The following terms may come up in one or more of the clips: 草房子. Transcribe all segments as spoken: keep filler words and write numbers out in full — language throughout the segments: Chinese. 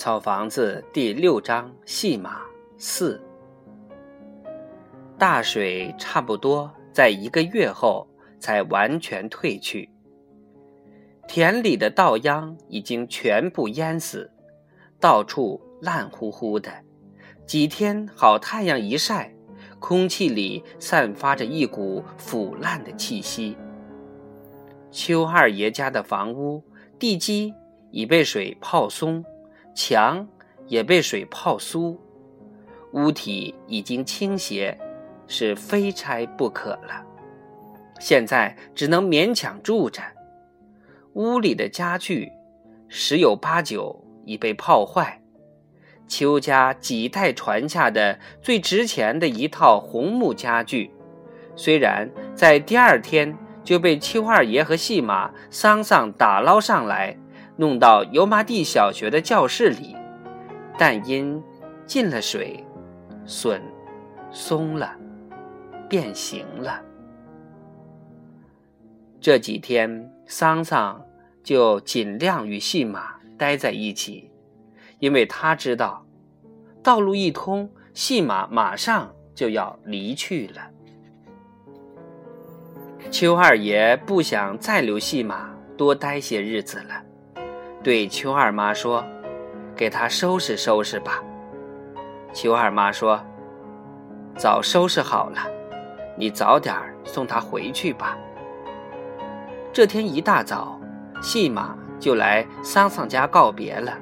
草房子第六章戏码四。大水差不多在一个月后才完全退去，田里的稻秧已经全部淹死，到处烂乎乎的。几天好太阳一晒，空气里散发着一股腐烂的气息。邱二爷家的房屋地基已被水泡松，墙也被水泡酥，屋体已经倾斜，是非拆不可了。现在只能勉强住着，屋里的家具十有八九已被泡坏，邱家几代传下的最值钱的一套红木家具，虽然在第二天就被邱二爷和戏马桑桑打捞上来，弄到油麻地小学的教室里，但因进了水，笋松了，变形了。这几天桑桑就尽量与戏马待在一起，因为他知道道路一通，戏马马上就要离去了。邱二爷不想再留戏马多待些日子了，对邱二妈说，给她收拾收拾吧。邱二妈说，早收拾好了，你早点送她回去吧。这天一大早，戏马就来桑桑家告别了。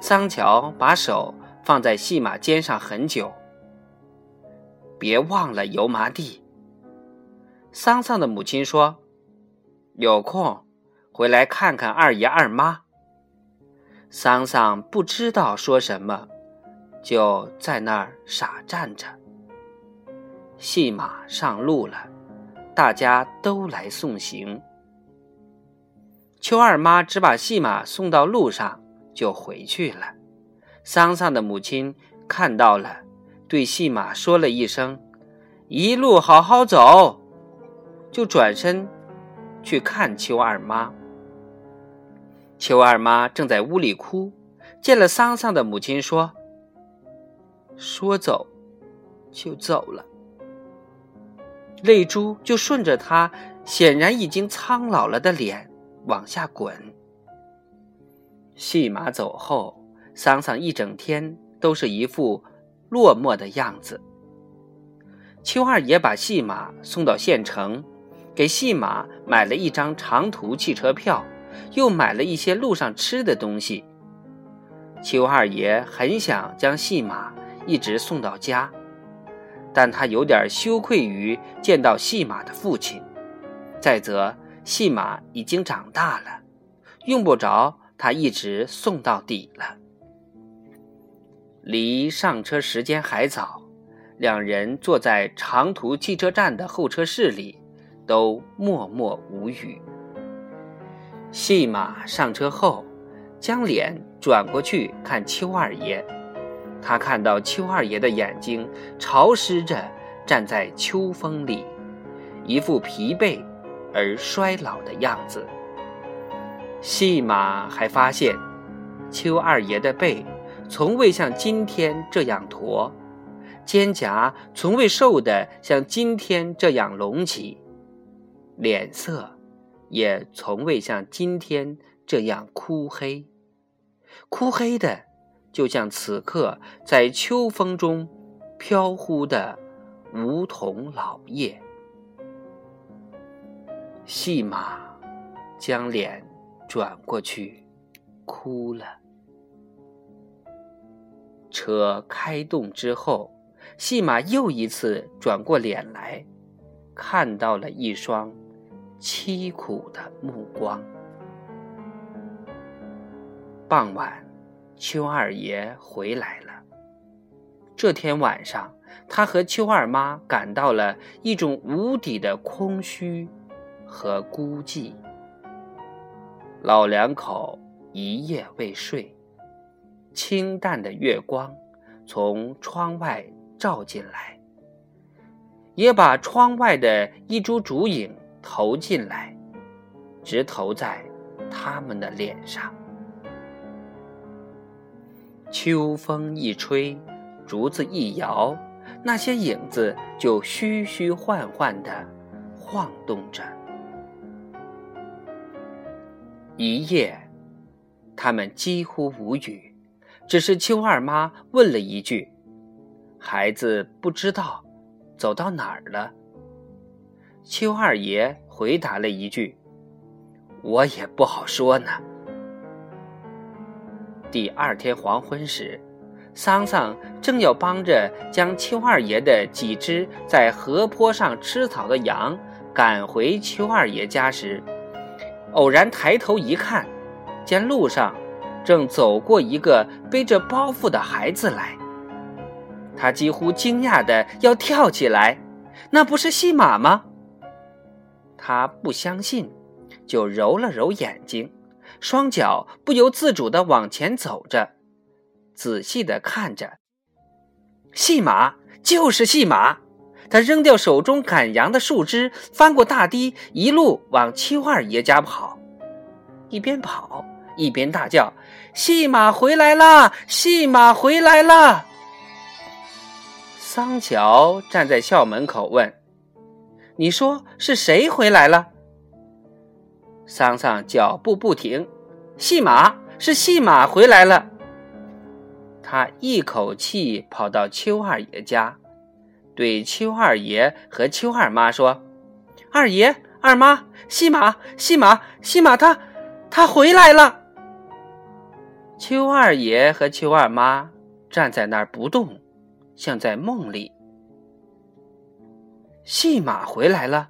桑乔把手放在戏马肩上很久，别忘了油麻地。桑桑的母亲说，有空回来看看二爷二妈。桑桑不知道说什么，就在那儿傻站着。戏马上路了，大家都来送行。邱二妈只把戏马送到路上就回去了。桑桑的母亲看到了，对戏马说了一声，一路好好走，就转身去看邱二妈。邱二妈正在屋里哭，见了桑桑的母亲说，说走就走了。泪珠就顺着她显然已经苍老了的脸往下滚。戏马走后，桑桑一整天都是一副落寞的样子。邱二爷把戏马送到县城，给戏马买了一张长途汽车票，又买了一些路上吃的东西。邱二爷很想将戏马一直送到家，但他有点羞愧于见到戏马的父亲，再则戏马已经长大了，用不着他一直送到底了。离上车时间还早，两人坐在长途汽车站的候车室里，都默默无语。戏马上车后，将脸转过去看邱二爷，他看到邱二爷的眼睛潮湿着，站在秋风里，一副疲惫而衰老的样子。戏马还发现，邱二爷的背从未像今天这样驼，肩胛从未瘦得像今天这样隆起，脸色也从未像今天这样枯黑，枯黑的就像此刻在秋风中飘忽的梧桐老叶。戏马将脸转过去哭了。车开动之后，戏马又一次转过脸来，看到了一双凄苦的目光。傍晚，邱二爷回来了。这天晚上，他和邱二妈感到了一种无底的空虚和孤寂。老两口一夜未睡，清淡的月光从窗外照进来，也把窗外的一株竹影投进来，直投在他们的脸上。秋风一吹，竹子一摇，那些影子就虚虚幻幻地晃动着。一夜，他们几乎无语，只是邱二妈问了一句：“孩子不知道走到哪儿了。”邱二爷回答了一句：“我也不好说呢。”第二天黄昏时，桑桑正要帮着将邱二爷的几只在河坡上吃草的羊赶回邱二爷家时，偶然抬头一看，见路上正走过一个背着包袱的孩子来，他几乎惊讶的要跳起来，那不是戏马吗？他不相信，就揉了揉眼睛，双脚不由自主地往前走着，仔细地看着。戏马，就是戏马。他扔掉手中赶羊的树枝，翻过大堤，一路往邱二爷家跑，一边跑一边大叫：“戏马回来啦！戏马回来啦！”桑乔站在校门口问：“你说是谁回来了？”桑桑脚步不停：“戏马，是戏马回来了。”他一口气跑到邱二爷家，对邱二爷和邱二妈说：“二爷，二妈，戏马，戏马，戏马，他，他回来了。”邱二爷和邱二妈站在那儿不动，像在梦里。戏马回来了。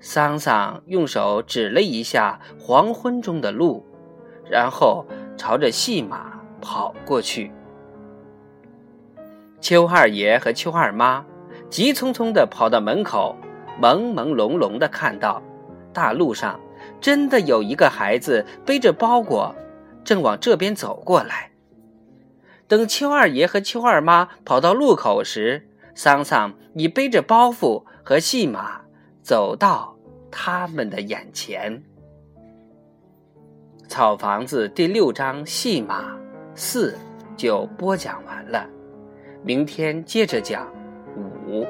桑桑用手指了一下黄昏中的路，然后朝着戏马跑过去。邱二爷和邱二妈急匆匆地跑到门口，朦朦胧胧地看到大路上真的有一个孩子背着包裹正往这边走过来。等邱二爷和邱二妈跑到路口时，桑桑已背着包袱和戏马走到他们的眼前。草房子第六章戏马四就播讲完了，明天接着讲五。